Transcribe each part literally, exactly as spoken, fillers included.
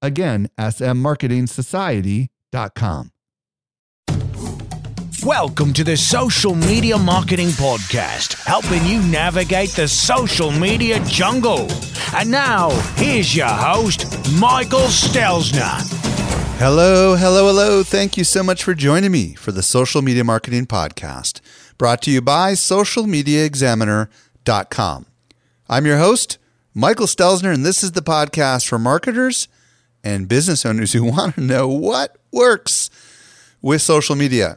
Again, s m marketing society dot com. Welcome to the Social Media Marketing Podcast, helping you navigate the social media jungle. And now, here's your host, Michael Stelzner. Hello, hello, hello. Thank you so much for joining me for the Social Media Marketing Podcast, brought to you by social media examiner dot com. I'm your host, Michael Stelzner, and this is the podcast for marketers and business owners who want to know what works with social media.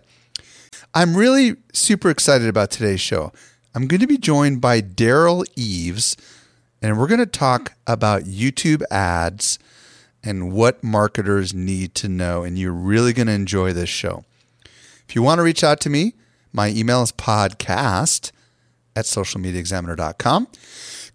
I'm really super excited about today's show. I'm going to be joined by Derral Eves, and we're going to talk about YouTube ads and what marketers need to know, and you're really going to enjoy this show. If you want to reach out to me, my email is podcast at social media examiner dot com.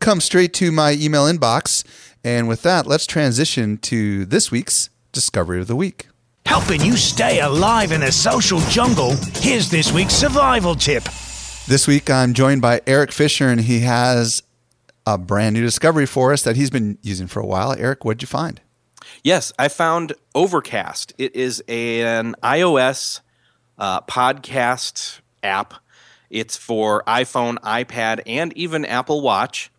Come straight to my email inbox. And with that, let's transition to this week's Discovery of the Week. Helping you stay alive in a social jungle, here's this week's survival tip. This week, I'm joined by Eric Fisher, and he has a brand new discovery for us that he's been using for a while. Eric, what did you find? Yes, I found Overcast. It is a, an iOS uh, podcast app. It's for iPhone, iPad, and even Apple Watch.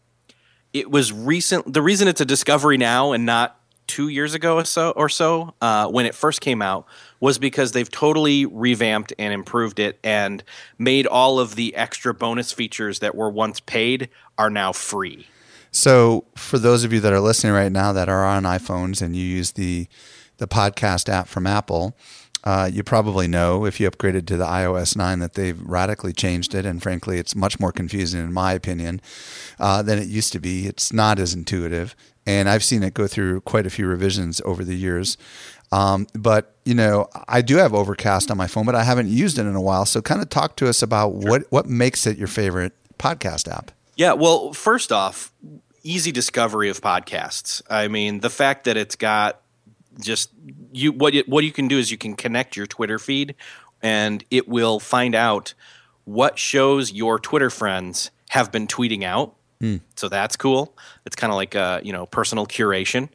It was recent. The reason it's a discovery now and not two years ago or so, or so uh, when it first came out, was because they've totally revamped and improved it and made all of the extra bonus features that were once paid are now free. So for those of you that are listening right now that are on iPhones and you use the the podcast app from Apple, uh, you probably know if you upgraded to the iOS nine that they've radically changed it. And frankly, it's much more confusing, in my opinion, uh, than it used to be. It's not as intuitive. And I've seen it go through quite a few revisions over the years. Um, but, you know, I do have Overcast on my phone, but I haven't used it in a while. So kind of talk to us about what, what makes it your favorite podcast app. Yeah, well, first off, easy discovery of podcasts. I mean, the fact that it's got just you what it, what you can do is you can connect your Twitter feed and it will find out what shows your Twitter friends have been tweeting out. Mm. So that's cool. It's kind of like a, you know, personal curation.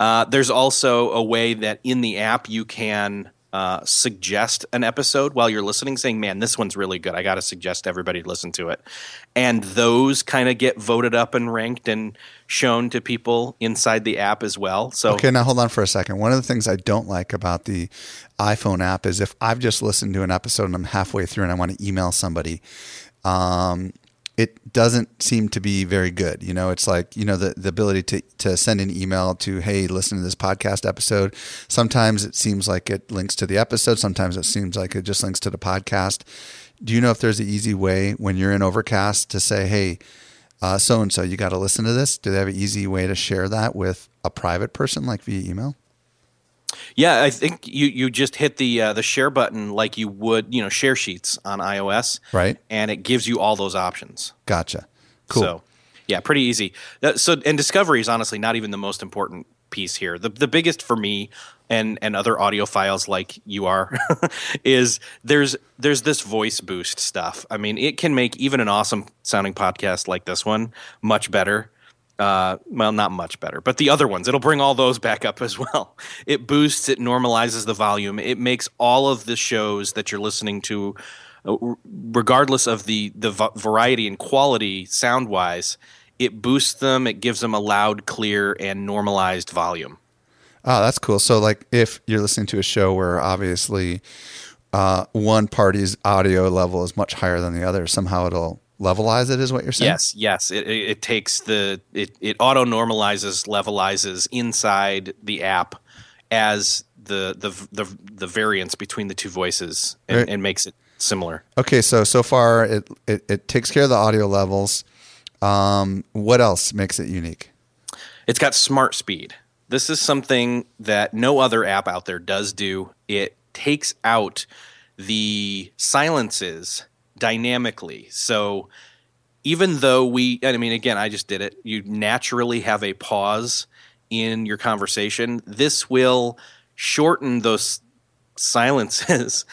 Uh, there's also a way that in the app you can uh, suggest an episode while you're listening, saying, man, this one's really good. I got to suggest everybody listen to it. And those kind of get voted up and ranked and shown to people inside the app as well. So okay, now hold on for a second. One of the things I don't like about the iPhone app is if I've just listened to an episode and I'm halfway through and I want to email somebody, um, it doesn't seem to be very good. You know, it's like, you know, the, the ability to, to send an email to, hey, listen to this podcast episode. Sometimes it seems like it links to the episode. Sometimes it seems like it just links to the podcast. Do you know if there's an easy way when you're in Overcast to say, hey, uh, so-and-so, you got to listen to this? Do they have an easy way to share that with a private person, like via email? Yeah, I think you, you just hit the uh, the share button like you would, you know, share sheets on iOS. Right. And it gives you all those options. Gotcha. Cool. So, yeah, pretty easy. That, so, and discovery is honestly not even the most important piece here. The the biggest for me and and other audiophiles like you are is there's there's this voice boost stuff. I mean, it can make even an awesome sounding podcast like this one much better. Uh, well, not much better, but the other ones, it'll bring all those back up as well. It boosts, it normalizes the volume. It makes all of the shows that you're listening to, regardless of the, the variety and quality sound-wise, it boosts them, it gives them a loud, clear, and normalized volume. Oh, that's cool. So like if you're listening to a show where obviously uh, one party's audio level is much higher than the other, somehow it'll levelize it is what you're saying? Yes, yes. It, it, it takes the it, it auto normalizes, levelizes inside the app as the the the, the variance between the two voices and, right. and makes it similar. Okay, so so far it, it it takes care of the audio levels. Um, what else makes it unique? It's got smart speed. This is something that no other app out there does do. It takes out the silences dynamically. So even though we, I mean, again, I just did it. You naturally have a pause in your conversation. This will shorten those silences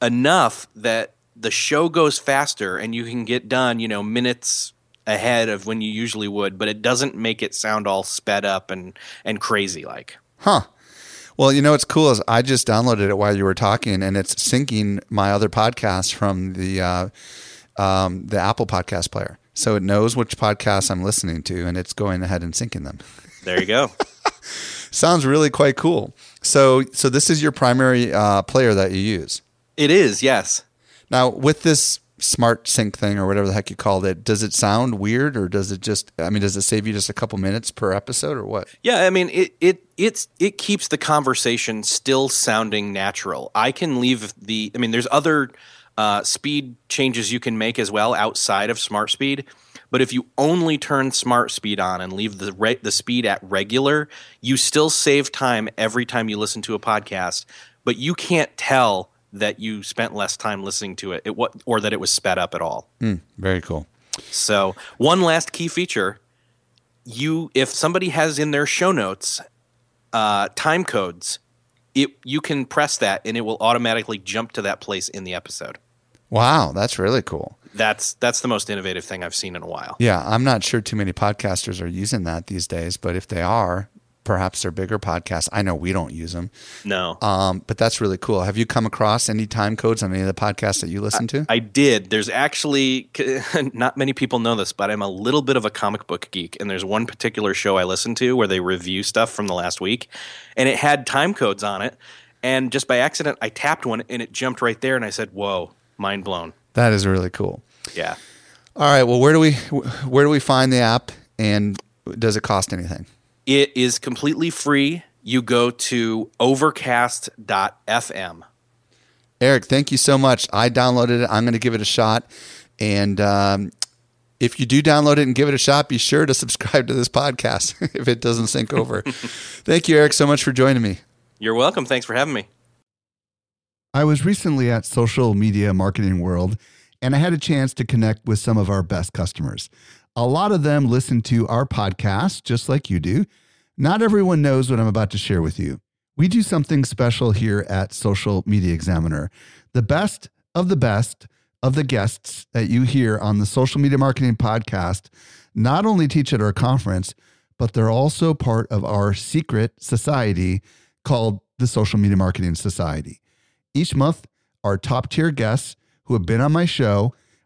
enough that the show goes faster and you can get done, you know, minutes ahead of when you usually would, but it doesn't make it sound all sped up and, and crazy like. Huh. Well, you know, what's cool is I just downloaded it while you were talking, and it's syncing my other podcast from the uh, um, the Apple podcast player. So it knows which podcasts I'm listening to, and it's going ahead and syncing them. There you go. Sounds really quite cool. So so this is your primary uh, player that you use? It is, yes. Now, with this smart sync thing or whatever the heck you called it, does it sound weird, or does it just, I mean, does it save you just a couple minutes per episode or what? Yeah, I mean, it it it's it keeps the conversation still sounding natural. I can leave the, I mean, there's other uh, speed changes you can make as well outside of Smart Speed. But if you only turn Smart Speed on and leave the re- the speed at regular, you still save time every time you listen to a podcast, but you can't tell that you spent less time listening to it, it what, or that it was sped up at all. Mm, very cool. So one last key feature, you if somebody has in their show notes uh, time codes, it, you can press that and it will automatically jump to that place in the episode. Wow, that's really cool. That's that's the most innovative thing I've seen in a while. Yeah, I'm not sure too many podcasters are using that these days, but if they are, perhaps they're bigger podcasts. I know we don't use them. No. Um, but that's really cool. Have you come across any time codes on any of the podcasts that you listen I, to? I did. There's actually, not many people know this, but I'm a little bit of a comic book geek. And there's one particular show I listened to where they review stuff from the last week. And it had time codes on it. And just by accident, I tapped one and it jumped right there. And I said, whoa, mind blown. That is really cool. Yeah. All right. Well, where do we where do we find the app, and does it cost anything? It is completely free. You go to overcast dot f m. Eric, thank you so much. I downloaded it. I'm going to give it a shot. And um, if you do download it and give it a shot, be sure to subscribe to this podcast if it doesn't sync over. Thank you, Eric, so much for joining me. You're welcome. Thanks for having me. I was recently at Social Media Marketing World, and I had a chance to connect with some of our best customers. A lot of them listen to our podcast, just like you do. Not everyone knows what I'm about to share with you. We do something special here at Social Media Examiner. The best of the best of the guests that you hear on the Social Media Marketing Podcast not only teach at our conference, but they're also part of our secret society called the Social Media Marketing Society. Each month, our top-tier guests who have been on my show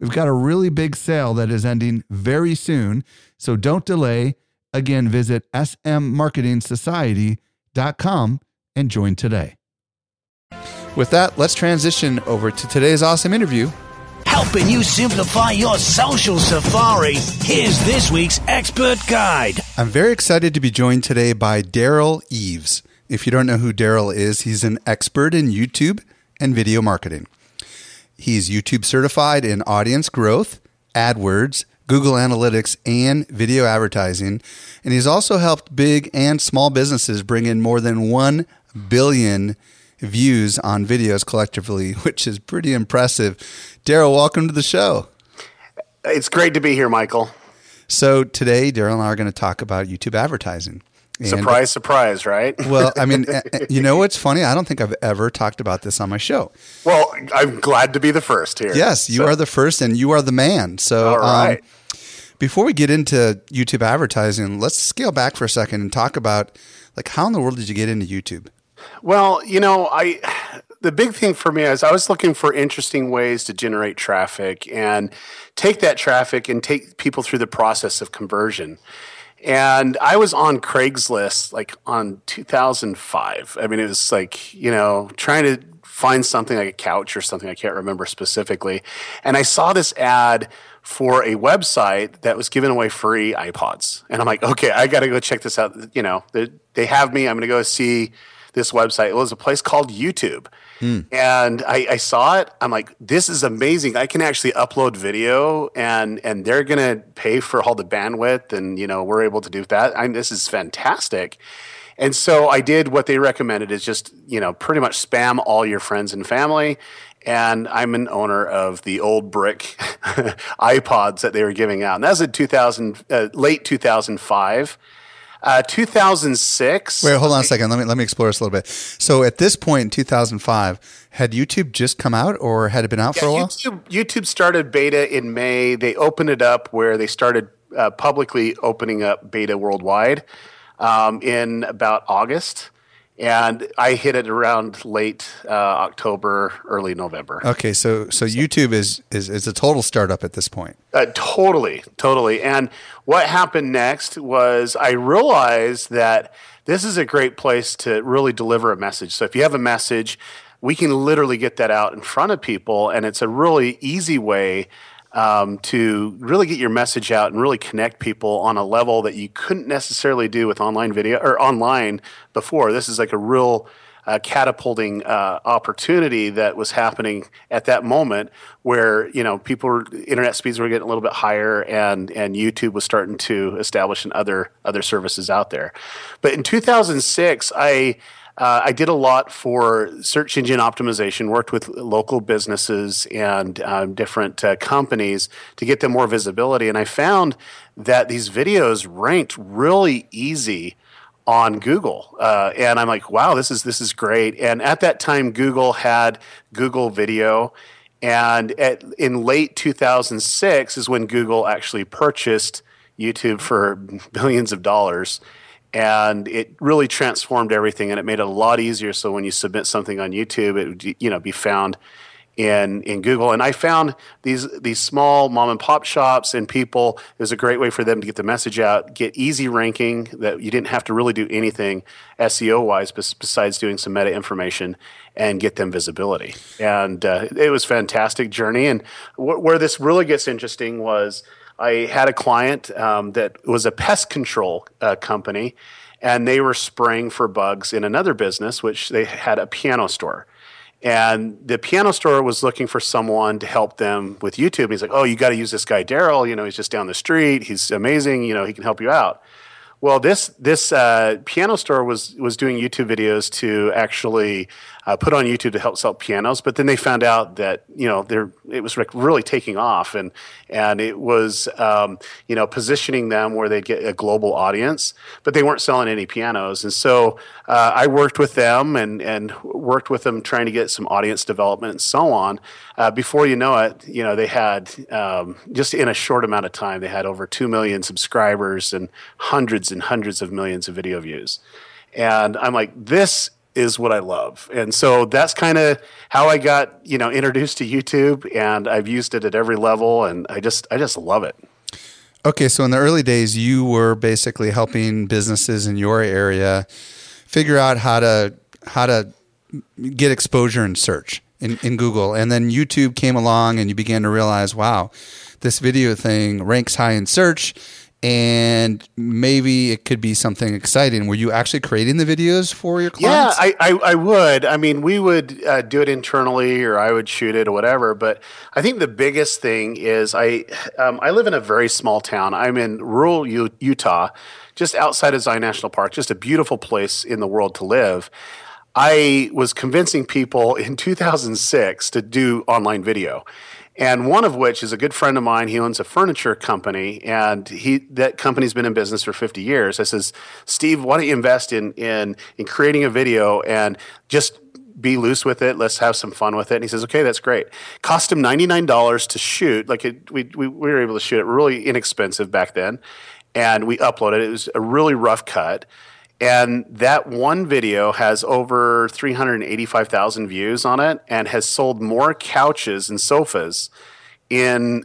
We've got a really big sale that is ending very soon, so don't delay. Again, visit s m marketing society dot com and join today. With that, let's transition over to today's awesome interview. Helping you simplify your social safari, here's this week's expert guide. I'm very excited to be joined today by Derral Eves. If you don't know who Derral is, he's an expert in YouTube and video marketing. He's YouTube certified in audience growth, AdWords, Google Analytics, and video advertising. And he's also helped big and small businesses bring in more than one billion views on videos collectively, which is pretty impressive. Derral, welcome to the show. It's great to be here, Michael. So today, Derral and I are going to talk about YouTube advertising. And, surprise, surprise, right? Well, I mean, you know what's funny? I don't think I've ever talked about this on my show. Well, I'm glad to be the first here. Yes, you so. are the first, and you are the man. So, all right. um, before we get into YouTube advertising, let's scale back for a second and talk about, like, how in the world did you get into YouTube? Well, you know, I the big thing for me is I was looking for interesting ways to generate traffic and take that traffic and take people through the process of conversion. And I was on Craigslist like on two thousand five. I mean, it was like, you know, trying to find something like a couch or something, I can't remember specifically. And I saw this ad for a website that was giving away free iPods. And I'm like, okay, I got to go check this out. You know, they, they have me. I'm going to go see this website. It was a place called YouTube. Hmm. And I, I saw it. I'm like, this is amazing. I can actually upload video, and and they're going to pay for all the bandwidth. And, you know, we're able to do that. I, this is fantastic. And so I did what they recommended, is just, you know, pretty much spam all your friends and family. And I'm an owner of the old brick iPods that they were giving out. And that was in two thousand, uh, late two thousand five. Uh, two thousand six. Wait, hold on a second. Let me let me explore this a little bit. So at this point in two thousand five, had YouTube just come out, or had it been out yeah, for a while? YouTube, YouTube started beta in May. They opened it up where they started uh, publicly opening up beta worldwide um, in about August. And I hit it around late uh, October, early November. Okay, so so YouTube is is, is a total startup at this point. Uh, totally, totally. And what happened next was I realized that this is a great place to really deliver a message. So if you have a message, we can literally get that out in front of people, and it's a really easy way Um, to really get your message out and really connect people on a level that you couldn't necessarily do with online video or online before. This is like a real uh, catapulting uh, opportunity that was happening at that moment, where, you know, people were, internet speeds were getting a little bit higher, and and YouTube was starting to establish in other other services out there. But in two thousand six, I. Uh, I did a lot for search engine optimization, worked with local businesses and um, different uh, companies to get them more visibility. And I found that these videos ranked really easy on Google. Uh, and I'm like, wow, this is this is great. And at that time, Google had Google Video. And at, in late two thousand six is when Google actually purchased YouTube for billions of dollars. And it really transformed everything, and it made it a lot easier. So when you submit something on YouTube, it would, you know, be found in in Google. And I found these these small mom and pop shops and people. It was a great way for them to get the message out, get easy ranking that you didn't have to really do anything S E O wise besides doing some meta information and get them visibility. And uh, it was a fantastic journey. And wh- where this really gets interesting was, I had a client um, that was a pest control uh, company, and they were spraying for bugs in another business, which they had a piano store. And the piano store was looking for someone to help them with YouTube. And he's like, oh, you got to use this guy, Derral. You know, he's just down the street. He's amazing. You know, he can help you out. Well, this this uh, piano store was was doing YouTube videos to actually uh, put on YouTube to help sell pianos, but then they found out that, you know, they're it was really taking off, and and it was um, you know, positioning them where they'd get a global audience, but they weren't selling any pianos. And so uh, I worked with them and and worked with them trying to get some audience development and so on. Uh, before you know it, you know, they had um, just in a short amount of time, they had over two million subscribers and hundreds and hundreds of millions of video views. And I'm like, this is what I love. And so that's kind of how I got, you know, introduced to YouTube, and I've used it at every level, and I just I just love it. Okay, so in the early days, you were basically helping businesses in your area figure out how to how to get exposure in search in, in Google. And then YouTube came along, and you began to realize, wow, this video thing ranks high in search, and maybe it could be something exciting. Were you actually creating the videos for your clients? Yeah, I, I, I would. I mean, we would uh, do it internally, or I would shoot it or whatever. But I think the biggest thing is I um, I live in a very small town. I'm in rural U- Utah, just outside of Zion National Park, just a beautiful place in the world to live. I was convincing people in two thousand six to do online video. And one of which is a good friend of mine. He owns a furniture company, and he that company's been in business for fifty years. I says, Steve, why don't you invest in in in creating a video and just be loose with it? Let's have some fun with it. And he says, okay, that's great. Cost him ninety-nine dollars to shoot. Like it, we, we we were able to shoot it really inexpensive back then, and we uploaded it. It was a really rough cut. And that one video has over three hundred eighty-five thousand views on it, and has sold more couches and sofas in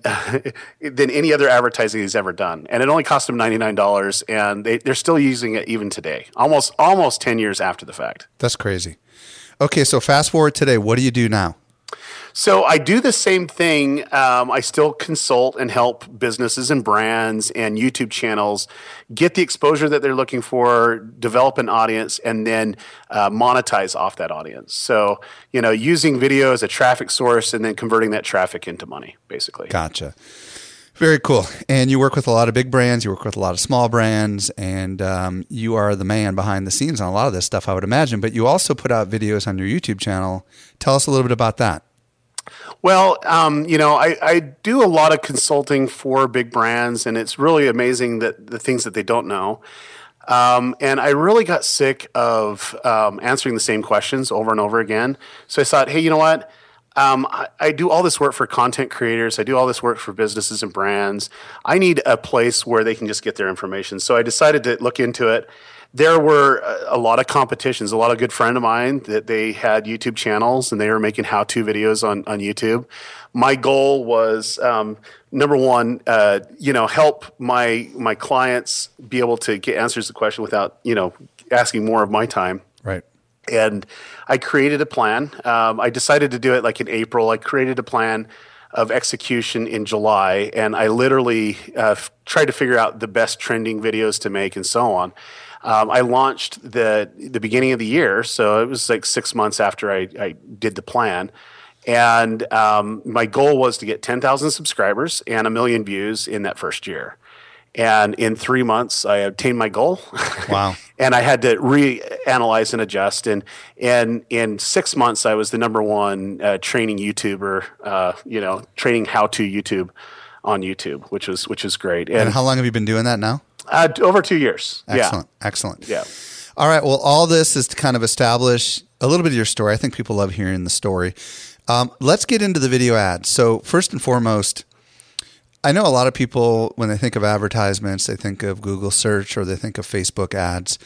than any other advertising he's ever done. And it only cost him ninety-nine dollars, and they, they're still using it even today, almost almost ten years after the fact. That's crazy. Okay, so fast forward today. What do you do now? So I do the same thing. Um, I still consult and help businesses and brands and YouTube channels get the exposure that they're looking for, develop an audience, and then uh, monetize off that audience. So, you know, using video as a traffic source and then converting that traffic into money, basically. Gotcha. Very cool. And you work with a lot of big brands. You work with a lot of small brands. And um, you are the man behind the scenes on a lot of this stuff, I would imagine. But you also put out videos on your YouTube channel. Tell us a little bit about that. Well, um, you know, I, I do a lot of consulting for big brands, and it's really amazing that the things that they don't know. Um, and I really got sick of um, answering the same questions over and over again. So I thought, hey, you know what? Um, I, I do all this work for content creators. I do all this work for businesses and brands. I need a place where they can just get their information. So I decided to look into it. There were a lot of competitions, a lot of good friend of mine that they had YouTube channels and they were making how-to videos on, on YouTube. My goal was, um, number one, uh, you know, help my my clients be able to get answers to the question without, you know, asking more of my time. Right. And I created a plan. Um, I decided to do it like in April. I created a plan of execution in July, and I literally uh, f- tried to figure out the best trending videos to make and so on. Um, I launched the the beginning of the year, so it was like six months after I, I did the plan. And um, my goal was to get ten thousand subscribers and a million views in that first year. And in three months, I obtained my goal. Wow. And I had to reanalyze and adjust. And, and in six months, I was the number one uh, training YouTuber, uh, you know, training how-to YouTube on YouTube, which was, which was great. And, and how long have you been doing that now? Uh, over two years. Excellent. Yeah. Excellent. Yeah. All right. Well, all this is to kind of establish a little bit of your story. I think people love hearing the story. Um, let's get into the video ads. So first and foremost, I know a lot of people, when they think of advertisements, they think of Google search or they think of Facebook ads.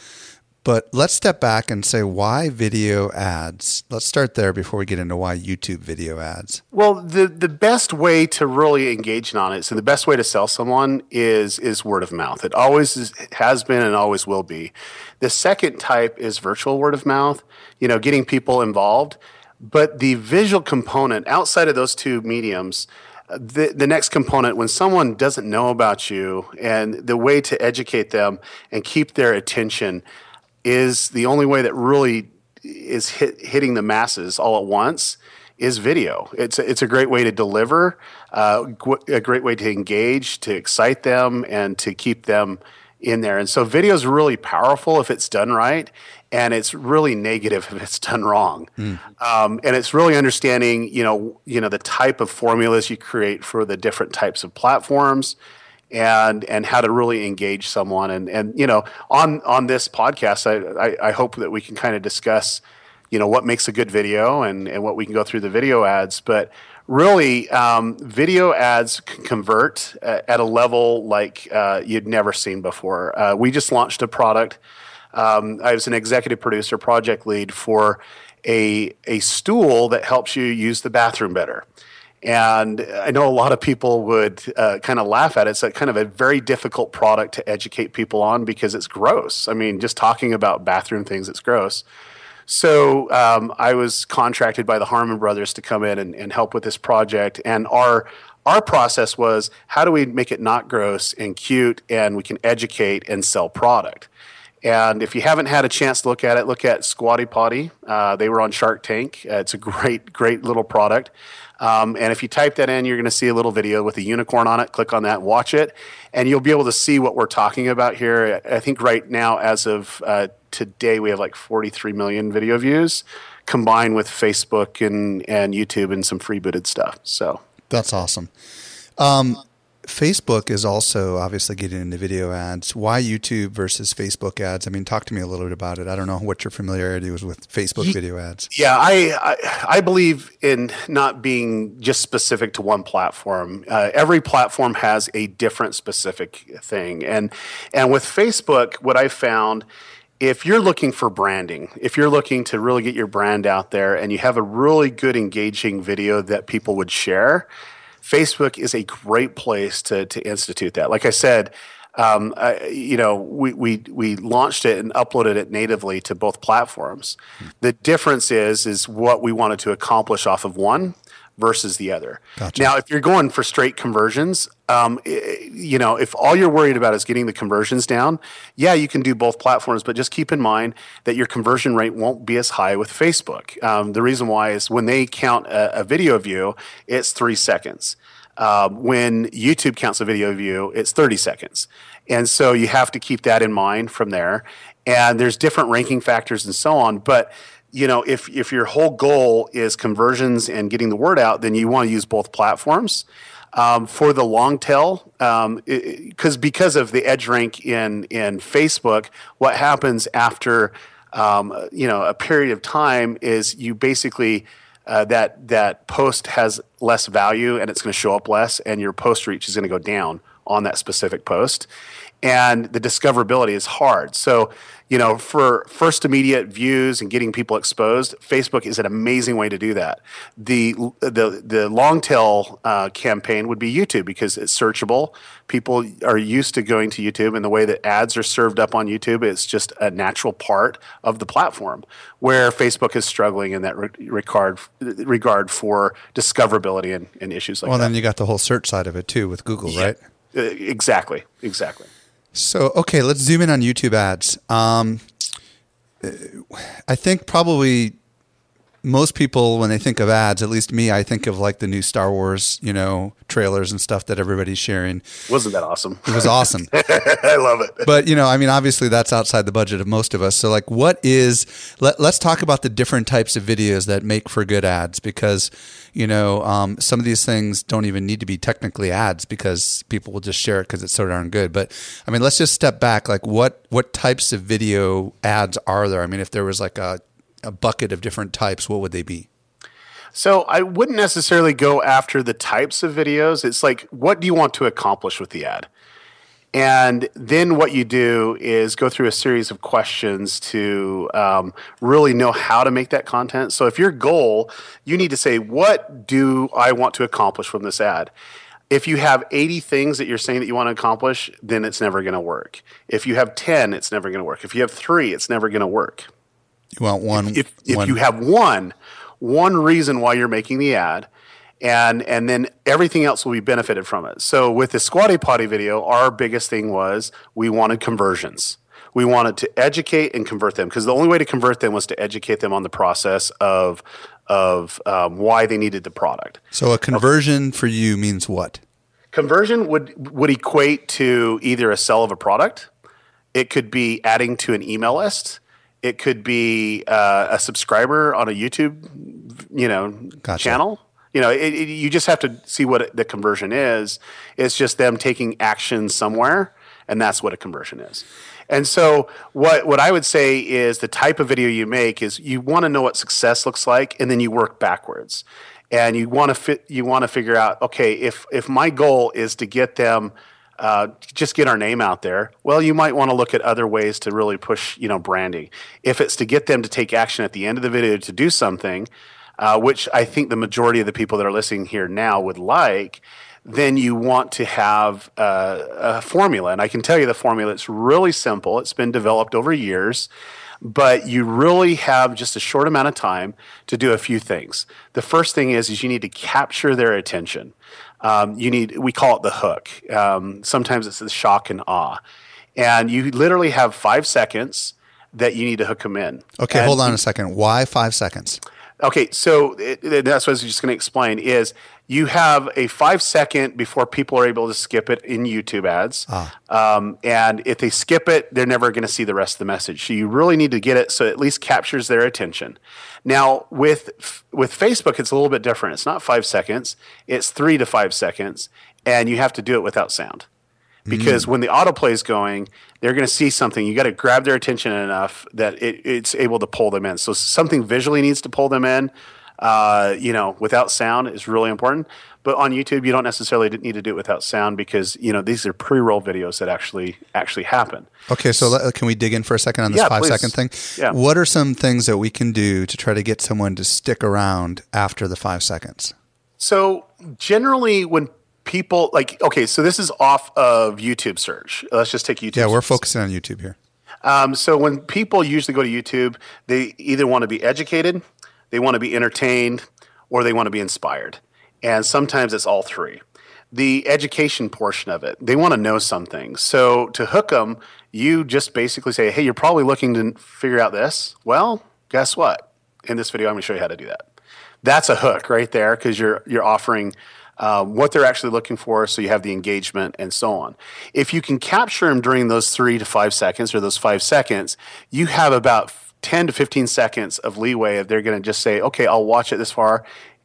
But let's step back and say, why video ads? Let's start there before we get into why YouTube video ads. Well, the, the best way to really engage in on it, so the best way to sell someone is is word of mouth. It always is, has been and always will be. The second type is virtual word of mouth, you know, getting people involved. But the visual component, outside of those two mediums, The, the next component, when someone doesn't know about you, and the way to educate them and keep their attention is the only way that really is hit, hitting the masses all at once is video. It's a, it's a great way to deliver, uh, a great way to engage, to excite them, and to keep them in there. And so video is really powerful if it's done right, and it's really negative if it's done wrong. Mm. Um, and it's really understanding, you know, you know, the type of formulas you create for the different types of platforms, and and how to really engage someone. And and you know, on on this podcast, I I, I hope that we can kind of discuss, you know, what makes a good video and and what we can go through the video ads, but. Really, um, video ads can convert uh, at a level like uh, you'd never seen before. Uh, we just launched a product. Um, I was an executive producer, project lead for a a stool that helps you use the bathroom better. And I know a lot of people would uh, kind of laugh at it. It's a, kind of a very difficult product to educate people on because it's gross. I mean, just talking about bathroom things, it's gross. So um, I was contracted by the Harmon Brothers to come in and, and help with this project. And our our process was, how do we make it not gross and cute, and we can educate and sell product? And if you haven't had a chance to look at it, look at Squatty Potty. Uh, they were on Shark Tank. Uh, it's a great, great little product. Um, and if you type that in, you're going to see a little video with a unicorn on it. Click on that, watch it, and you'll be able to see what we're talking about here. I think right now, as of uh, today, we have like forty-three million video views combined with Facebook and, and YouTube and some freebooted stuff. So that's awesome. Um, Facebook is also obviously getting into video ads. Why YouTube versus Facebook ads? I mean, talk to me a little bit about it. I don't know what your familiarity was with Facebook you, video ads. Yeah, I, I I believe in not being just specific to one platform. Uh, every platform has a different specific thing. And and with Facebook, what I found, if you're looking for branding, if you're looking to really get your brand out there and you have a really good engaging video that people would share, Facebook is a great place to to institute that. Like I said, um, uh, you know, we, we we launched it and uploaded it natively to both platforms. The difference is is what we wanted to accomplish off of one versus the other. Gotcha. Now, if you're going for straight conversions, um, it, you know, if all you're worried about is getting the conversions down, yeah, you can do both platforms, but just keep in mind that your conversion rate won't be as high with Facebook. Um, the reason why is when they count a, a video view, it's three seconds. Uh, when YouTube counts a video view, it's thirty seconds. And so you have to keep that in mind from there. And there's different ranking factors and so on, but you know, if if your whole goal is conversions and getting the word out, then you want to use both platforms. Um, for the long tail, um, because because of the edge rank in in Facebook, what happens after um, you know a period of time is you basically uh, that that post has less value and it's going to show up less, and your post reach is going to go down on that specific post, and the discoverability is hard. So, you know, for first immediate views and getting people exposed, Facebook is an amazing way to do that. The the the long tail uh, campaign would be YouTube because it's searchable. People are used to going to YouTube, and the way that ads are served up on YouTube, it's just a natural part of the platform. Where Facebook is struggling in that re- regard regard for discoverability and, and issues like well, that. Well, then you got the whole search side of it too with Google, yeah. Right? Uh, exactly. Exactly. So, okay, let's zoom in on YouTube ads. Um, I think probably most people, when they think of ads, at least me, I think of like the new Star Wars, you know, trailers and stuff that everybody's sharing. Wasn't that awesome? It was awesome. I love it. But, you know, I mean, obviously that's outside the budget of most of us. So like what is, let, let's talk about the different types of videos that make for good ads because, you know, um, some of these things don't even need to be technically ads because people will just share it because it's so darn good. But I mean, let's just step back. Like what, what types of video ads are there? I mean, if there was like a, a bucket of different types, what would they be? So I wouldn't necessarily go after the types of videos. It's like, what do you want to accomplish with the ad? And then what you do is go through a series of questions to um, really know how to make that content. So if your goal, you need to say, what do I want to accomplish from this ad? If you have eighty things that you're saying that you want to accomplish, then it's never going to work. If you have ten, it's never going to work. If you have three, it's never going to work. You want one. If, if, if one. you have one, one reason why you're making the ad, and and then everything else will be benefited from it. So with the Squatty Potty video, our biggest thing was we wanted conversions. We wanted to educate and convert them because the only way to convert them was to educate them on the process of of um, why they needed the product. So a conversion for you means what? Conversion would would equate to either a sell of a product. It could be adding to an email list. It could be uh, a subscriber on a YouTube, you know, gotcha. channel. You know, it, it, you just have to see what the conversion is. It's just them taking action somewhere, and that's what a conversion is. And so what, what I would say is the type of video you make is you want to know what success looks like, and then you work backwards. And you want to fit, you want to figure out, okay, if if my goal is to get them – Uh, just get our name out there. Well, you might want to look at other ways to really push, you know, branding. If it's to get them to take action at the end of the video to do something, uh, which I think the majority of the people that are listening here now would like, then you want to have uh, a formula. And I can tell you the formula, it's really simple. It's been developed over years. But you really have just a short amount of time to do a few things. The first thing is, is you need to capture their attention. Um, you need, we call it the hook. Um, sometimes it's the shock and awe. And you literally have five seconds that you need to hook them in. Okay, and hold on a second. Why five seconds? Okay, so it, it, that's what I was just going to explain is you have a five-second before people are able to skip it in YouTube ads. Ah. Um, and if they skip it, they're never going to see the rest of the message. So you really need to get it so it at least captures their attention. Now, with with Facebook, it's a little bit different. It's not five seconds. It's three to five seconds, and you have to do it without sound. Because when the autoplay is going, they're going to see something. You got to grab their attention enough that it, it's able to pull them in. So something visually needs to pull them in. Uh, you know, without sound is really important. But on YouTube, you don't necessarily need to do it without sound because you know these are pre-roll videos that actually actually happen. Okay, so let, can we dig in for a second on this yeah, five please. second thing? Yeah. What are some things that we can do to try to get someone to stick around after the five seconds? So generally, when people like, okay, so this is off of YouTube search. Let's just take YouTube. Yeah, search. We're focusing on YouTube here. Um, so when people usually go to YouTube, they either want to be educated, they want to be entertained, or they want to be inspired. And sometimes it's all three. The education portion of it, they want to know something. So to hook them, you just basically say, hey, you're probably looking to figure out this. Well, guess what? In this video, I'm going to show you how to do that. That's a hook right there because you're you're offering uh, what they're actually looking for, so you have the engagement and so on. If you can capture them during those three to five seconds or those five seconds, you have about ten to fifteen seconds of leeway if they're going to just say, okay, I'll watch it this far.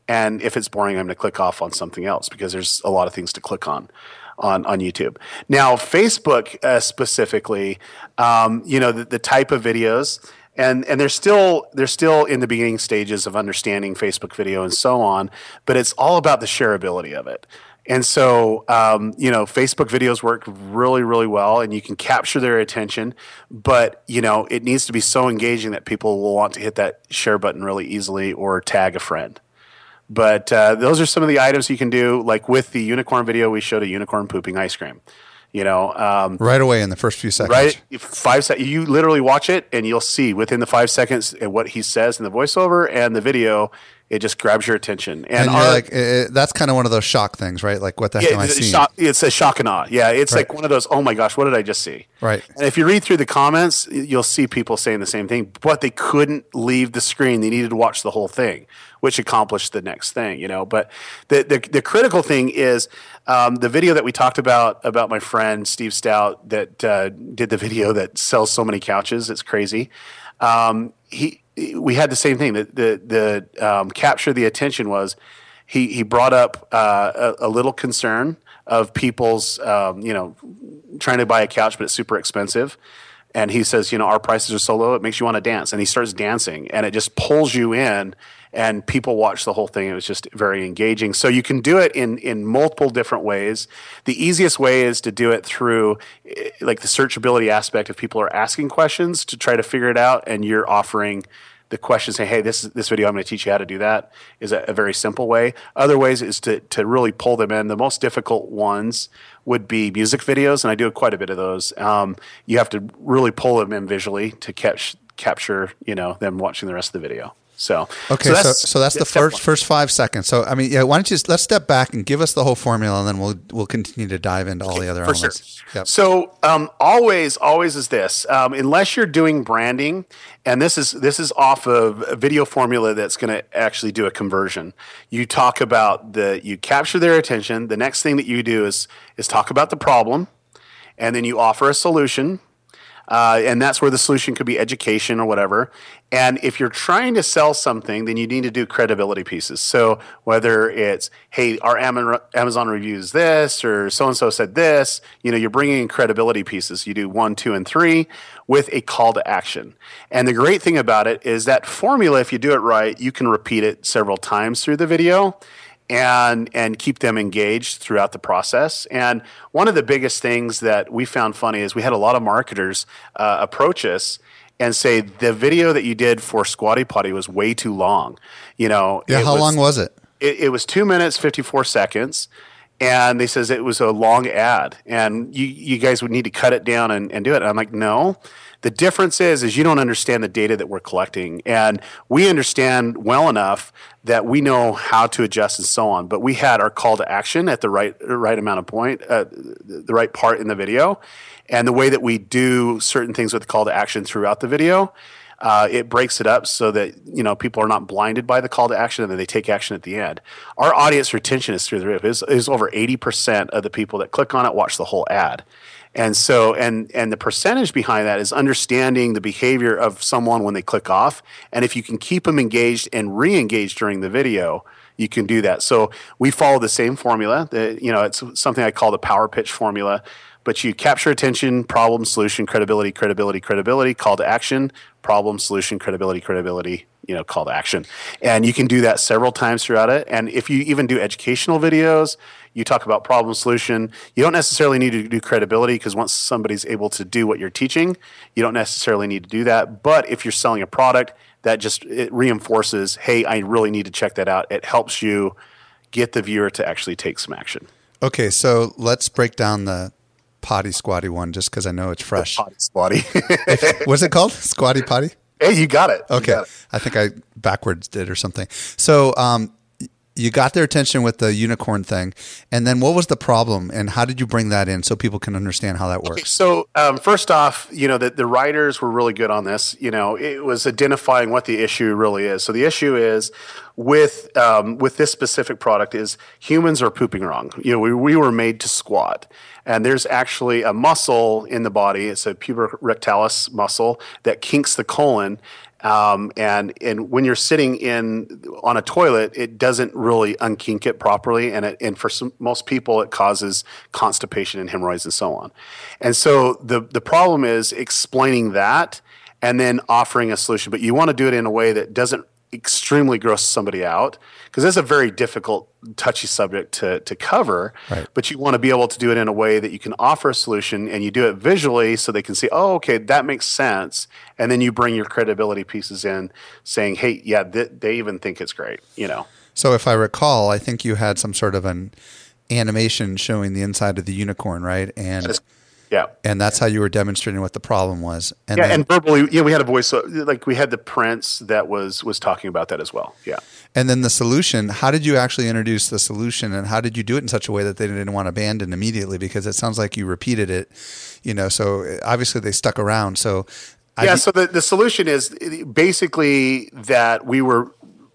And if it's boring, I'm going to click off on something else because there's a lot of things to click on on, on YouTube. Now, Facebook uh, specifically, um, you know, the, the type of videos, and, and they're still they're still in the beginning stages of understanding Facebook video and so on, but it's all about the shareability of it. And so, um, you know, Facebook videos work really, really well, and you can capture their attention. But, you know, it needs to be so engaging that people will want to hit that share button really easily or tag a friend. But uh, those are some of the items you can do. Like with the unicorn video, we showed a unicorn pooping ice cream. You know, um, right away in the first few seconds. Right, five seconds. You literally watch it, and you'll see within the five seconds what he says in the voiceover and the video. It just grabs your attention, and, and you're our, like, it, that's kind of one of those shock things, right? Like, what the heck yeah, am I seeing? Shock, it's a shock and awe. Yeah, it's right. Like one of those. Oh my gosh, what did I just see? Right. And if you read through the comments, you'll see people saying the same thing, but they couldn't leave the screen. They needed to watch the whole thing, which accomplished the next thing, you know. But the the, the critical thing is um, the video that we talked about about my friend Steve Stout that uh, did the video that sells so many couches. It's crazy. Um, he. We had the same thing. The the, the um, capture the attention was he he brought up uh, a, a little concern of people's um, you know trying to buy a couch, but it's super expensive. And he says, you know, our prices are so low, it makes you want to dance. And he starts dancing, and it just pulls you in, and people watch the whole thing. It was just very engaging. So you can do it in in multiple different ways. The easiest way is to do it through like the searchability aspect. If people are asking questions to try to figure it out, and you're offering the question, say, hey, this this video, I'm going to teach you how to do that, is a, a very simple way. Other ways is to to really pull them in. The most difficult ones would be music videos, and I do quite a bit of those. Um, you have to really pull them in visually to catch capture, you know, them watching the rest of the video. So okay, so that's, so, so that's the first one. first five seconds. So I mean, yeah, why don't you just, let's step back and give us the whole formula, and then we'll we'll continue to dive into all okay, the other for elements. Sure. Yep. So um, always, always is this. Um, unless you're doing branding, and this is this is off of a video formula that's going to actually do a conversion. You talk about the you capture their attention. The next thing that you do is is talk about the problem, and then you offer a solution. Uh, and that's where the solution could be education or whatever. And if you're trying to sell something, then you need to do credibility pieces. So whether it's, hey, our Amazon reviews this, or so-and-so said this, you know, you're bringing in credibility pieces. You do one, two, and three with a call to action. And the great thing about it is that formula, if you do it right, you can repeat it several times through the video and and keep them engaged throughout the process. And one of the biggest things that we found funny is we had a lot of marketers uh, approach us and say, the video that you did for Squatty Potty was way too long. You know, yeah, how was, long was it? it? It was two minutes, fifty-four seconds. And they says it was a long ad. And you, you guys would need to cut it down and, and do it. And I'm like, no. The difference is, is you don't understand the data that we're collecting. And we understand well enough that we know how to adjust and so on. But we had our call to action at the right right amount of point, uh, the right part in the video. And the way that we do certain things with the call to action throughout the video, uh, it breaks it up so that, you know, people are not blinded by the call to action and then they take action at the end. Our audience retention is through the roof. It's, it's over eighty percent of the people that click on it watch the whole ad. And so, and and the percentage behind that is understanding the behavior of someone when they click off. And if you can keep them engaged and re-engaged during the video, you can do that. So we follow the same formula. The, you know, it's something I call the power pitch formula. But you capture attention, problem, solution, credibility, credibility, credibility, call to action, problem, solution, credibility, credibility, you know, call to action. And you can do that several times throughout it. And if you even do educational videos, you talk about problem, solution. You don't necessarily need to do credibility because once somebody's able to do what you're teaching, you don't necessarily need to do that. But if you're selling a product, that just it reinforces, hey, I really need to check that out. It helps you get the viewer to actually take some action. Okay, so let's break down the potty squatty one just because I know it's fresh. The potty squatty. What's it called? Squatty potty? Hey, you got it. Okay. Got it. I think I backwards did or something. So um, you got their attention with the unicorn thing. And then what was the problem and how did you bring that in so people can understand how that works? Okay, so um, first off, you know, the, the writers were really good on this. You know, it was identifying what the issue really is. So the issue is with um, with this specific product is humans are pooping wrong. You know, we, we were made to squat. And there's actually a muscle in the body, it's a pubic rectalis muscle that kinks the colon. Um, and and when you're sitting in on a toilet, it doesn't really unkink it properly, and it, and for some, most people, it causes constipation and hemorrhoids and so on. And so the the problem is explaining that and then offering a solution. But you want to do it in a way that doesn't extremely gross somebody out, because that's a very difficult, touchy subject to to cover, right. But you want to be able to do it in a way that you can offer a solution and you do it visually so they can see, oh, okay, that makes sense. And then you bring your credibility pieces in saying, hey, yeah, th- they even think it's great, you know. So if I recall, I think you had some sort of an animation showing the inside of the unicorn, right? And that's- Yeah, and that's how you were demonstrating what the problem was. And yeah, then, and verbally, yeah, you know, we had a voice, like we had the Prince that was was talking about that as well. Yeah, and then the solution. How did you actually introduce the solution, and how did you do it in such a way that they didn't want to abandon immediately? Because it sounds like you repeated it, you know. So obviously they stuck around. So yeah, I, so the the solution is basically that we were,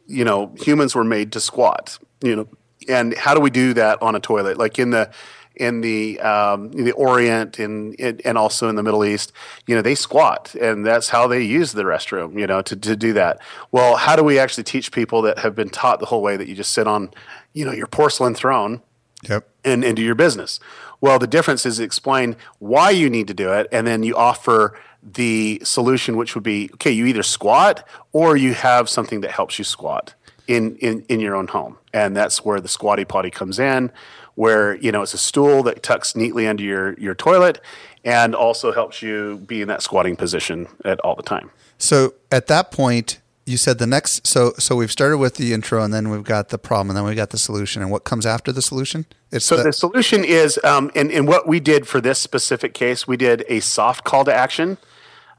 you know, humans were made to squat, you know, and how do we do that on a toilet, like in the. In the um, in the Orient and and also in the Middle East, you know, they squat, and that's how they use the restroom, you know, to, to do that. Well, how do we actually teach people that have been taught the whole way that you just sit on, you know, your porcelain throne, yep, and, and do your business? Well, the difference is explain why you need to do it, and then you offer the solution, which would be, okay, you either squat or you have something that helps you squat in in, in your own home. And that's where the squatty potty comes in, where, you know, it's a stool that tucks neatly under your, your toilet and also helps you be in that squatting position at all the time. So at that point, you said the next, so so we've started with the intro, and then we've got the problem, and then we've got the solution. And what comes after the solution? It's so the, the solution is, um, and, and what we did for this specific case, we did a soft call to action,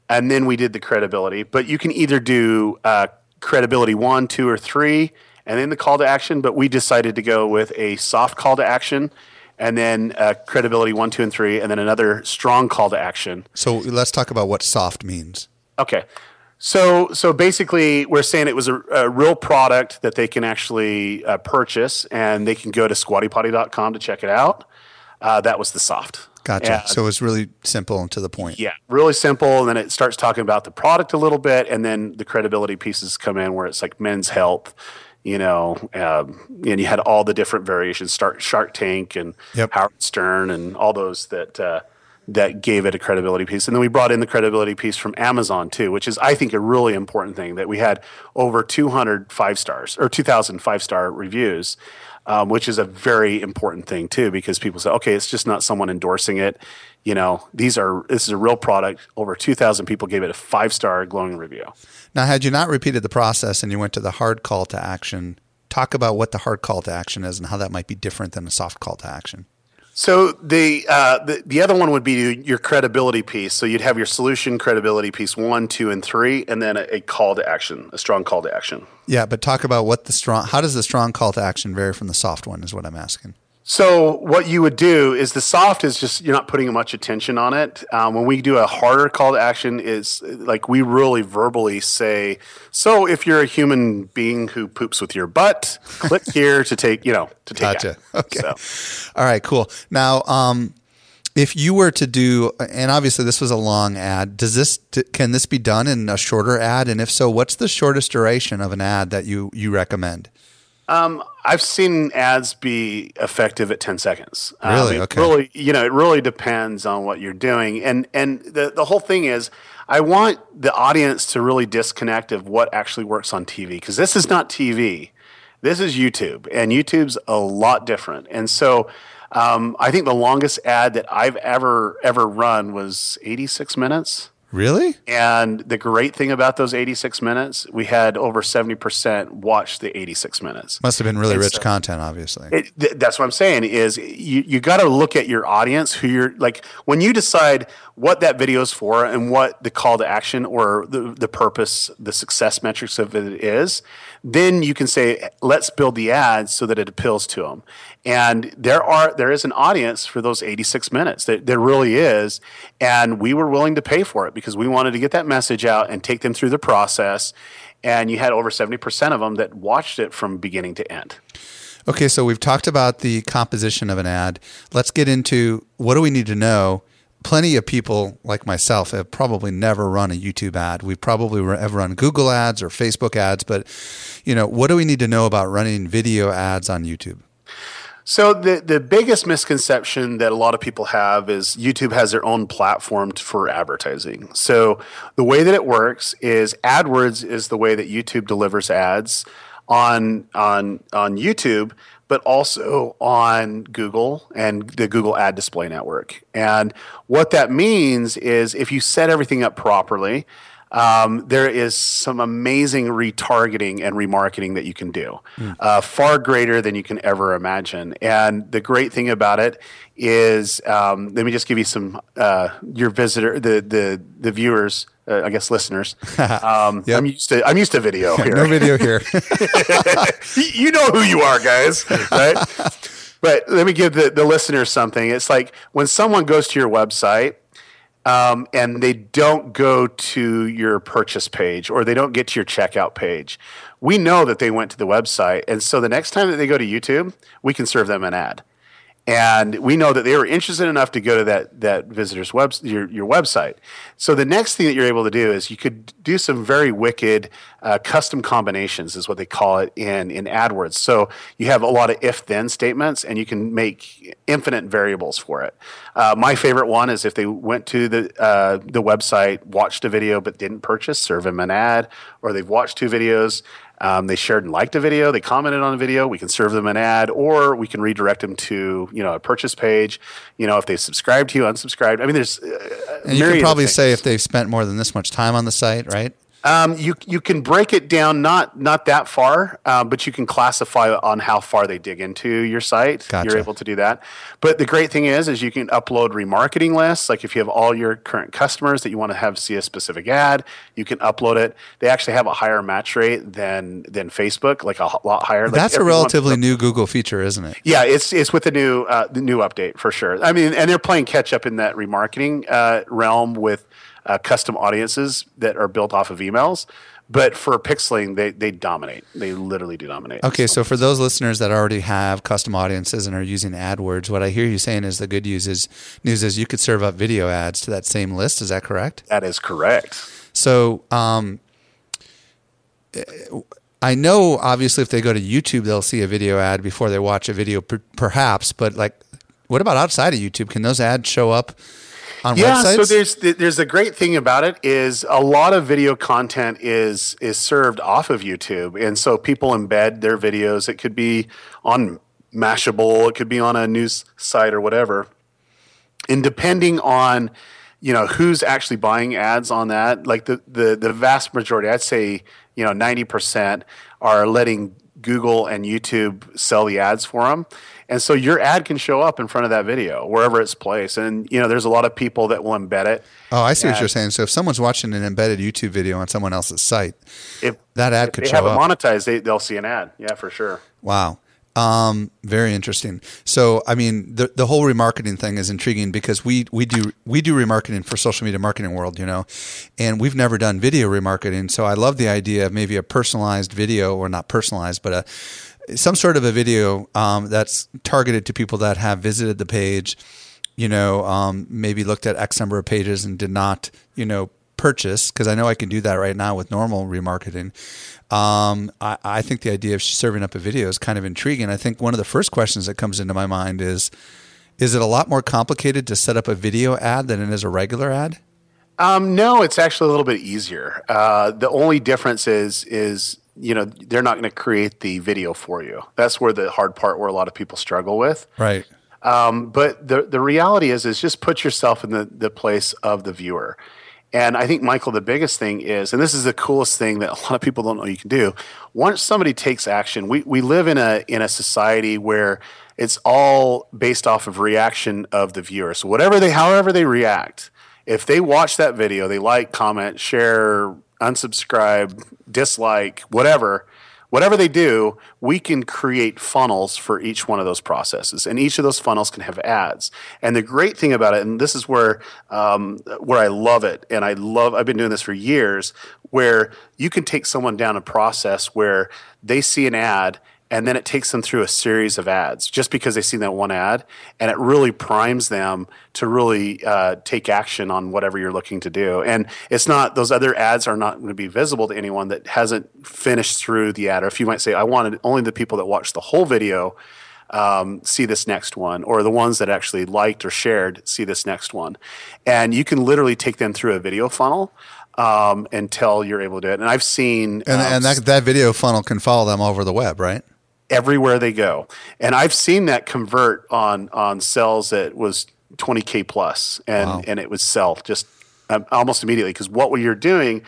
and then we did the credibility. But you can either do uh, credibility one, two, or three, and then the call to action, but we decided to go with a soft call to action, and then uh, credibility one, two, and three, and then another strong call to action. So let's talk about what soft means. Okay. So so basically, we're saying it was a, a real product that they can actually uh, purchase, and they can go to squatty potty dot com to check it out. Uh, that was the soft. Gotcha. And, so it was really simple and to the point. Yeah, really simple. And then it starts talking about the product a little bit, and then the credibility pieces come in where it's like Men's Health, you know, um, and you had all the different variations, start Shark Tank and yep. Howard Stern and all those that uh, that gave it a credibility piece. And then we brought in the credibility piece from Amazon too, which is, I think, a really important thing, that we had over two hundred five stars or two thousand five-star reviews, um, which is a very important thing too, because people say, okay, it's just not someone endorsing it. You know, these are this is a real product. Over two thousand people gave it a five-star glowing review. Now, had you not repeated the process and you went to the hard call to action, talk about what the hard call to action is and how that might be different than a soft call to action. So the uh, the, the other one would be your credibility piece. So you'd have your solution credibility piece one, two, and three, and then a, a call to action, a strong call to action. Yeah, but talk about what the strong. How does the strong call to action vary from the soft one is what I'm asking. So what you would do is the soft is just you're not putting much attention on it. Um, when we do a harder call to action, is like we really verbally say, so if you're a human being who poops with your butt, click here to take, you know, to take gotcha. Out. Okay. So. All right, cool. Now, um, if you were to do, and obviously this was a long ad, does this can this be done in a shorter ad? And if so, what's the shortest duration of an ad that you, you recommend? Um, I've seen ads be effective at ten seconds. Um, really? Okay. Really, you know, it really depends on what you're doing. And and the, the whole thing is I want the audience to really disconnect of what actually works on T V, because this is not T V. This is YouTube, and YouTube's a lot different. And so um, I think the longest ad that I've ever, ever run was eighty-six minutes. Really? And the great thing about those eighty-six minutes, we had over seventy percent watch the eighty-six minutes. Must have been really and rich so, content, obviously. It, th- that's what I'm saying is you, you got to look at your audience, who you're like when you decide what that video is for and what the call to action or the, the purpose, the success metrics of it is, then you can say, let's build the ads so that it appeals to them. And there are there is an audience for those eighty-six minutes. There, there really is. And we were willing to pay for it because we wanted to get that message out and take them through the process. And you had over seventy percent of them that watched it from beginning to end. Okay, so we've talked about the composition of an ad. Let's get into what do we need to know. Plenty of people like myself have probably never run a YouTube ad. We probably have run Google ads or Facebook ads, but you know, what do we need to know about running video ads on YouTube? So the, the biggest misconception that a lot of people have is YouTube has their own platform for advertising. So the way that it works is AdWords is the way that YouTube delivers ads on on on YouTube, but also on Google and the Google Ad Display Network. And what that means is if you set everything up properly, um, there is some amazing retargeting and remarketing that you can do, mm. uh, far greater than you can ever imagine. And the great thing about it is, um, let me just give you some, uh, your visitor, the the the viewers, Uh, I guess listeners. Um, yep. I'm used to I'm used to video here. No video here. You know who you are, guys, right? But let me give the, the listeners something. It's like when someone goes to your website um, and they don't go to your purchase page or they don't get to your checkout page, we know that they went to the website. And so the next time that they go to YouTube, we can serve them an ad. And we know that they were interested enough to go to that that visitor's web, your, your website. So the next thing that you're able to do is you could do some very wicked uh, custom combinations is what they call it in, in AdWords. So you have a lot of if-then statements, and you can make infinite variables for it. Uh, my favorite one is if they went to the uh, the website, watched a video but didn't purchase, serve them an ad, or they've watched two videos. Um, they shared and liked a video. They commented on a video. We can serve them an ad, or we can redirect them to you know a purchase page. You know if they subscribed to you, unsubscribed. I mean, there's. Uh, and you can probably say if they've spent more than this much time on the site, right? Um, you you can break it down not not that far, uh, but you can classify on how far they dig into your site. Gotcha. You're able to do that. But the great thing is, is you can upload remarketing lists. Like if you have all your current customers that you want to have see a specific ad, you can upload it. They actually have a higher match rate than than Facebook, like a lot higher. Like That's a relatively new Google feature, isn't it? Yeah, it's it's with the new uh, the new update for sure. I mean, and they're playing catch up in that remarketing uh, realm with. Uh, custom audiences that are built off of emails. But for pixeling, they they dominate. They literally do dominate. Okay, so for those listeners that already have custom audiences and are using AdWords, what I hear you saying is the good news is, news is you could serve up video ads to that same list. Is that correct? That is correct. So um, I know, obviously, if they go to YouTube, they'll see a video ad before they watch a video, per- perhaps. But like, what about outside of YouTube? Can those ads show up? On yeah, websites? So there's there's a great thing about it is a lot of video content is is served off of YouTube, and so people embed their videos. It could be on Mashable, it could be on a news site or whatever, and depending on you know who's actually buying ads on that, like the the, the vast majority, I'd say you know ninety percent are letting Google and YouTube sell the ads for them. And so your ad can show up in front of that video, wherever it's placed. And, you know, there's a lot of people that will embed it. Oh, I see and what you're saying. So if someone's watching an embedded YouTube video on someone else's site, if, that ad if could show up. If they have it monetized, they, they'll see an ad. Yeah, for sure. Wow. Um, very interesting. So, I mean, the the whole remarketing thing is intriguing because we, we do, we do remarketing for social media marketing world, you know, and we've never done video remarketing. So I love the idea of maybe a personalized video or not personalized, but a, some sort of a video, um, that's targeted to people that have visited the page, you know, um, maybe looked at X number of pages and did not, you know, purchase, because I know I can do that right now with normal remarketing. Um, I, I think the idea of serving up a video is kind of intriguing. I think one of the first questions that comes into my mind is, is it a lot more complicated to set up a video ad than it is a regular ad? Um, no, it's actually a little bit easier. Uh, the only difference is, is you know, they're not going to create the video for you. That's where the hard part where a lot of people struggle with. Right. Um, but the, the reality is, is just put yourself in the, the place of the viewer. And I think, Michael, the biggest thing is, and this is the coolest thing that a lot of people don't know you can do, once somebody takes action, we, we live in a in a society where it's all based off of reaction of the viewer. So whatever they, however they react, if they watch that video, they like, comment, share, unsubscribe, dislike, whatever, whatever they do, we can create funnels for each one of those processes, and each of those funnels can have ads. And the great thing about it, and this is where um, where I love it, and I love, I've been doing this for years, where you can take someone down a process where they see an ad, and then it takes them through a series of ads just because they've seen that one ad, and it really primes them to really uh, take action on whatever you're looking to do. And it's not, those other ads are not going to be visible to anyone that hasn't finished through the ad. Or if you might say, I wanted only the people that watched the whole video um, see this next one, or the ones that actually liked or shared see this next one. And you can literally take them through a video funnel um, until you're able to do it. And I've seen- And, um, and that, that video funnel can follow them over the web, right? Everywhere they go. And I've seen that convert on on sales that was twenty K plus, and, wow. and it was sell just um, almost immediately, because what you're doing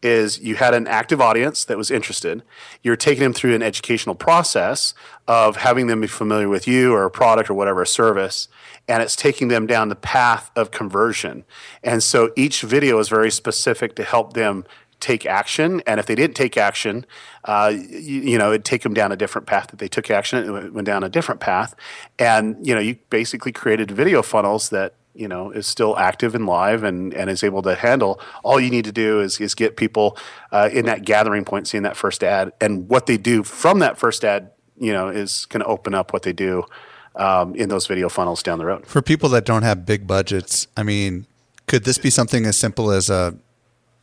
is you had an active audience that was interested. You're taking them through an educational process of having them be familiar with you or a product or whatever, a service, and it's taking them down the path of conversion. And so each video is very specific to help them take action, and if they didn't take action, uh, you, you know, it'd take them down a different path. That they took action, it went down a different path, and you know, you basically created video funnels that you know is still active and live, and, and is able to handle. All you need to do is is get people uh, in that gathering point, seeing that first ad, and what they do from that first ad, you know, is going to open up what they do um, in those video funnels down the road. For people that don't have big budgets, I mean, could this be something as simple as a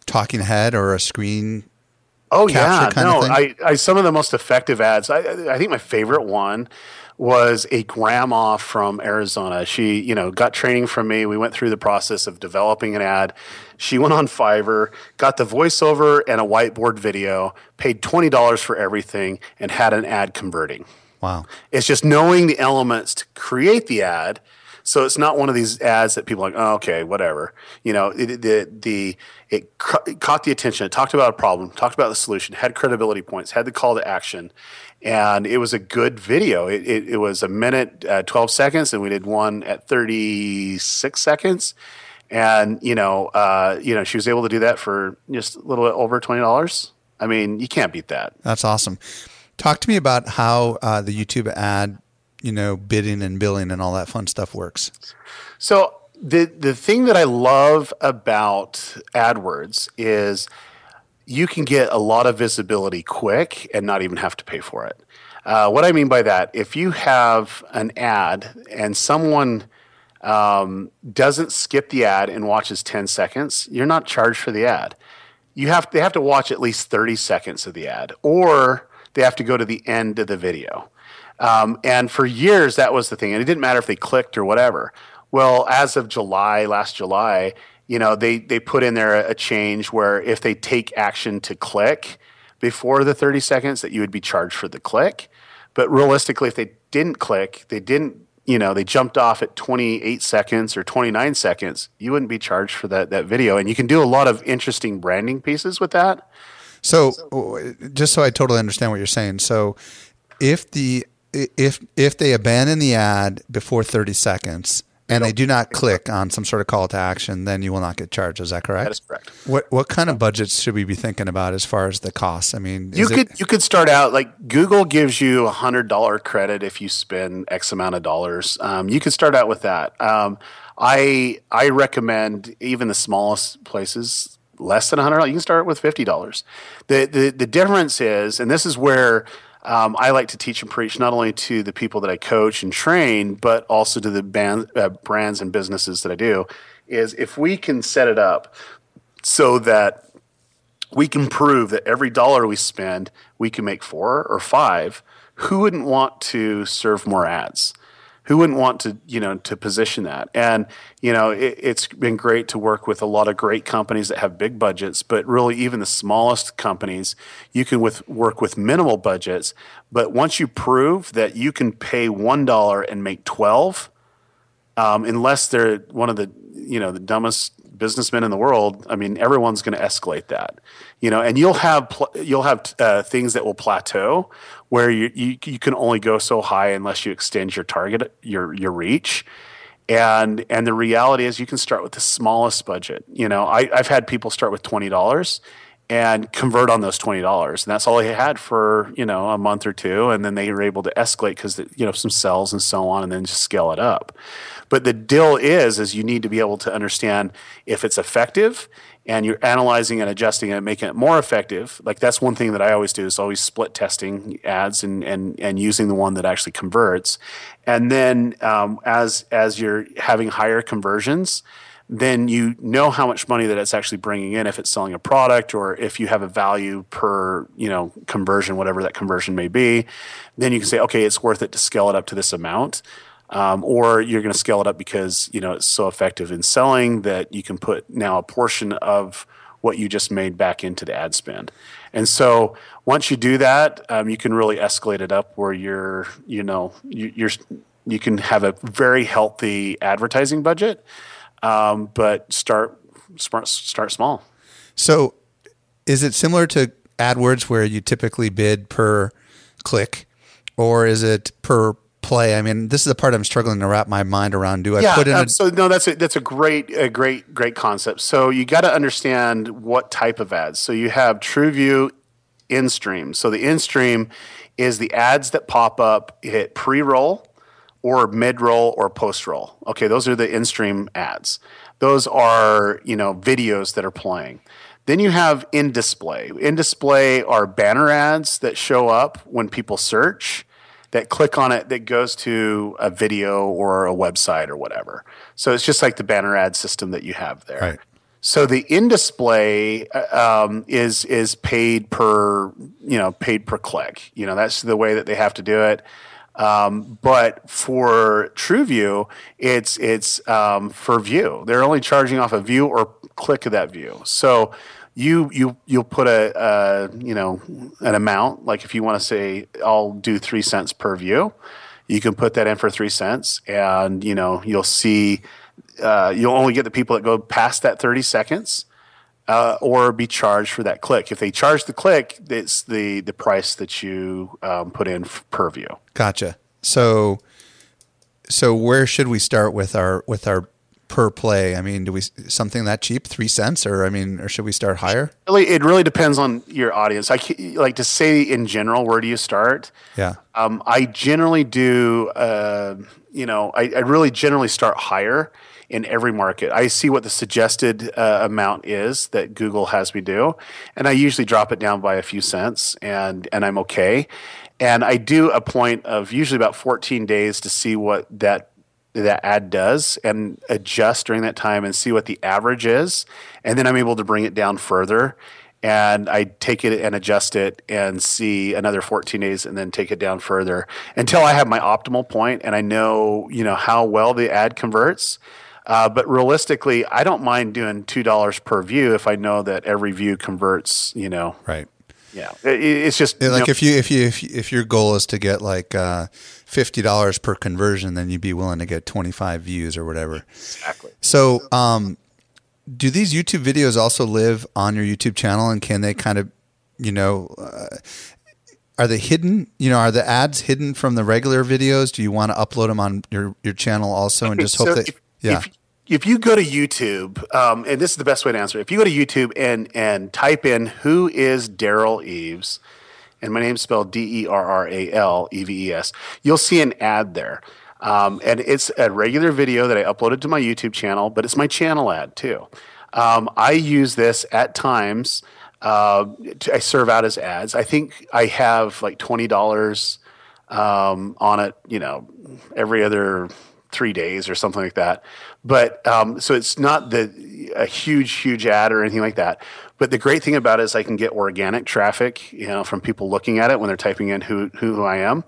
talking head or a screen oh yeah kind no of I, I some of the most effective ads, I, I think my favorite one was a grandma from Arizona. She you know got training from me. We went through the process of developing an ad. She went on Fiverr, got the voiceover and a whiteboard video, paid twenty dollars for everything, and had an ad converting. Wow. It's just knowing the elements to create the ad. So it's not one of these ads that people are like, oh, okay, whatever. You know, it, the the it, cu- it caught the attention. It talked about a problem, talked about the solution, had credibility points, had the call to action, and it was a good video. It it, it was a minute, uh, twelve seconds, and we did one at thirty-six seconds, and you know, uh, you know, she was able to do that for just a little bit over twenty dollars. I mean, you can't beat that. That's awesome. Talk to me about how uh, the YouTube ad, you know, bidding and billing and all that fun stuff works. So the the thing that I love about AdWords is you can get a lot of visibility quick and not even have to pay for it. Uh, what I mean by that, if you have an ad and someone um, doesn't skip the ad and watches ten seconds, you're not charged for the ad. You have they have to watch at least thirty seconds of the ad, or they have to go to the end of the video. Um, and for years, that was the thing. And it didn't matter if they clicked or whatever. Well, as of July, last July, you know, they, they put in there a, a change where if they take action to click before the thirty seconds, that you would be charged for the click. But realistically, if they didn't click, they didn't, you know, they jumped off at twenty-eight seconds or twenty-nine seconds, you wouldn't be charged for that, that video. And you can do a lot of interesting branding pieces with that. So, so just so I totally understand what you're saying. So if the If if they abandon the ad before thirty seconds and they do not click on some sort of call to action, then you will not get charged. Is that correct? That is correct. What what kind of budgets should we be thinking about as far as the costs? I mean, you could it- you could start out like Google gives you a hundred dollar credit if you spend X amount of dollars. Um, you could start out with that. Um, I I recommend even the smallest places. Less than one hundred dollars. You can start with fifty dollars. The, the, the difference is, and this is where um, I like to teach and preach not only to the people that I coach and train, but also to the band, uh, brands and businesses that I do, is if we can set it up so that we can prove that every dollar we spend, we can make four or five, who wouldn't want to serve more ads? Who wouldn't want to, you know, to position that? And, you know, it, it's been great to work with a lot of great companies that have big budgets, but really even the smallest companies, you can with, work with minimal budgets. But once you prove that you can pay one dollar and make twelve, um, unless they're one of the, you know, the dumbest businessmen in the world, I mean, everyone's going to escalate that, you know, and you'll have, pl- you'll have uh, things that will plateau where you, you, you can only go so high unless you extend your target, your, your reach. And, and the reality is you can start with the smallest budget. You know, I, I've had people start with twenty dollars and convert on those twenty dollars. And that's all they had for, you know, a month or two. And then they were able to escalate because, you know, some sells and so on, and then just scale it up. But the deal is, is you need to be able to understand if it's effective, and you're analyzing and adjusting and making it more effective. Like, that's one thing that I always do, is always split testing ads and and and using the one that actually converts. And then um, as as you're having higher conversions, then you know how much money that it's actually bringing in, if it's selling a product or if you have a value per, you know, conversion, whatever that conversion may be. Then you can say, okay, it's worth it to scale it up to this amount. Um, or you're going to scale it up because, you know, it's so effective in selling that you can put now a portion of what you just made back into the ad spend. And so once you do that, um, you can really escalate it up where you're, you know, you, you're you can have a very healthy advertising budget, um, but start smart, start small. So, is it similar to AdWords where you typically bid per click, or is it per play? I mean, this is the part I'm struggling to wrap my mind around. Do I yeah, put in? Uh, a- so no, that's a, that's a great, a great, great concept. So you got to understand what type of ads. So you have TrueView InStream. So the InStream is the ads that pop up, hit pre-roll or mid-roll or post-roll. Okay, those are the InStream ads. Those are, you know, videos that are playing. Then you have in display. In display are banner ads that show up when people search, that click on it, that goes to a video or a website or whatever. So it's just like the banner ad system that you have there. Right. So the in-display um, is is paid per, you know, paid per click. You know, that's the way that they have to do it. Um, but for TrueView, it's it's um, for view. They're only charging off a view or click of that view. So You you you'll put a, a you know, an amount. Like if you want to say I'll do three cents per view, you can put that in for three cents, and you know you'll see uh, you'll only get the people that go past that thirty seconds, uh, or be charged for that click. If they charge the click, it's the the price that you um, put in per view. Gotcha. So so where should we start with our with our per play? I mean, do we something that cheap, three cents, or I mean, or should we start higher? Really, it really depends on your audience. I like to say in general, where do you start? Yeah. Um, I generally do. Uh, you know, I, I really generally start higher in every market. I see what the suggested uh, amount is that Google has me do, and I usually drop it down by a few cents, and and I'm okay. And I do a point of usually about fourteen days to see what that. that ad does and adjust during that time and see what the average is. And then I'm able to bring it down further, and I take it and adjust it and see another fourteen days and then take it down further until I have my optimal point and I know, you know, how well the ad converts. Uh, but realistically, I don't mind doing two dollars per view if I know that every view converts, you know. Right. Yeah. It, it's just like you know, if you, if you, if you, if your goal is to get like, uh, fifty dollars per conversion, then you'd be willing to get twenty-five views or whatever. Exactly. So, um, do these YouTube videos also live on your YouTube channel, and can they kind of, you know, uh, are they hidden? You know, are the ads hidden from the regular videos? Do you want to upload them on your, your channel also and just hope so that, if, yeah. If, if you go to YouTube, um, and this is the best way to answer it. If you go to YouTube and, and type in who is Derral Eves, and my name's spelled D E R R A L E V E S, you'll see an ad there. Um, and it's a regular video that I uploaded to my YouTube channel, but it's my channel ad too. Um, I use this at times. Uh, to, I serve out as ads. I think I have like twenty dollars um, on it, you know, every other three days or something like that. But um, so it's not the a huge, huge ad or anything like that. But the great thing about it is I can get organic traffic, you know, from people looking at it when they're typing in who who I am.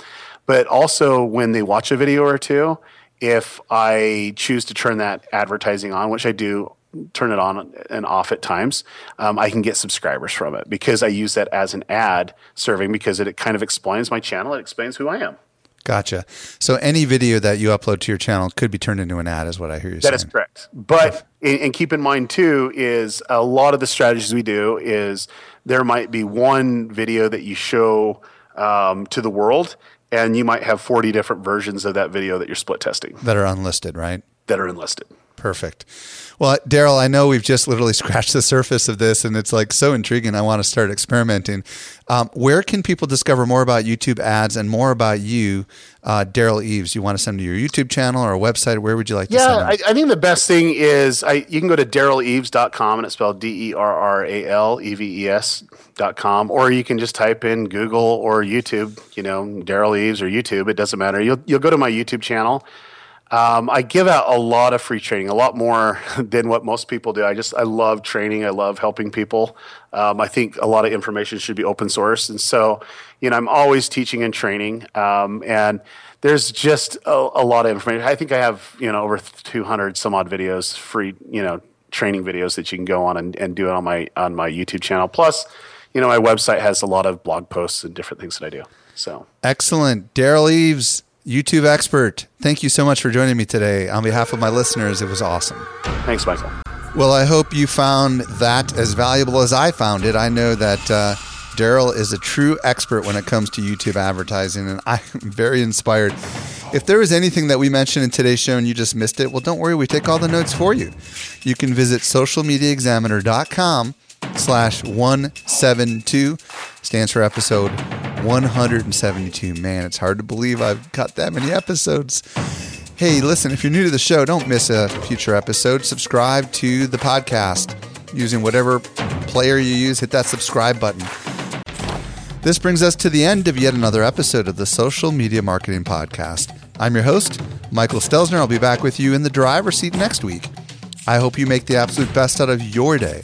But also when they watch a video or two, if I choose to turn that advertising on, which I do turn it on and off at times, um, I can get subscribers from it because I use that as an ad serving, because it, it kind of explains my channel. It explains who I am. Gotcha. So any video that you upload to your channel could be turned into an ad is what I hear you saying. That is correct. But, and keep in mind too, is a lot of the strategies we do is there might be one video that you show um, to the world, and you might have forty different versions of that video that you're split testing. That are unlisted, right? That are unlisted. Perfect. Well, Derral, I know we've just literally scratched the surface of this, and it's like so intriguing. I want to start experimenting. Um, where can people discover more about YouTube ads and more about you, uh, Derral Eves? You want to send them to your YouTube channel or a website? Where would you like yeah, to send them? Yeah, I, I think the best thing is I, you can go to Derral Eves dot com, and it's spelled D E R R A L E V E S dot com, or you can just type in Google or YouTube, you know, Derral Eves or YouTube. It doesn't matter. You'll you'll go to my YouTube channel. Um, I give out a lot of free training, a lot more than what most people do. I just, I love training. I love helping people. Um, I think a lot of information should be open source. And so, you know, I'm always teaching and training. Um, and there's just a, a lot of information. I think I have, you know, over two hundred some odd videos, free, you know, training videos that you can go on and, and do it on my, on my YouTube channel. Plus, you know, my website has a lot of blog posts and different things that I do. So excellent. Derral Eves, YouTube expert, thank you so much for joining me today. On behalf of my listeners, it was awesome. Thanks, Michael. Well, I hope you found that as valuable as I found it. I know that uh, Derral is a true expert when it comes to YouTube advertising, and I'm very inspired. If there was anything that we mentioned in today's show and you just missed it, well, don't worry. We take all the notes for you. You can visit social media examiner dot com slash one seventy-two, stands for episode one seventy-two. Man, it's hard to believe I've got that many episodes. Hey, listen, if you're new to the show, don't miss a future episode. Subscribe to the podcast using whatever player you use. Hit that subscribe button. This brings us to the end of yet another episode of the Social Media Marketing Podcast. I'm your host, Michael Stelzner. I'll be back with you in the driver's seat next week. I hope you make the absolute best out of your day,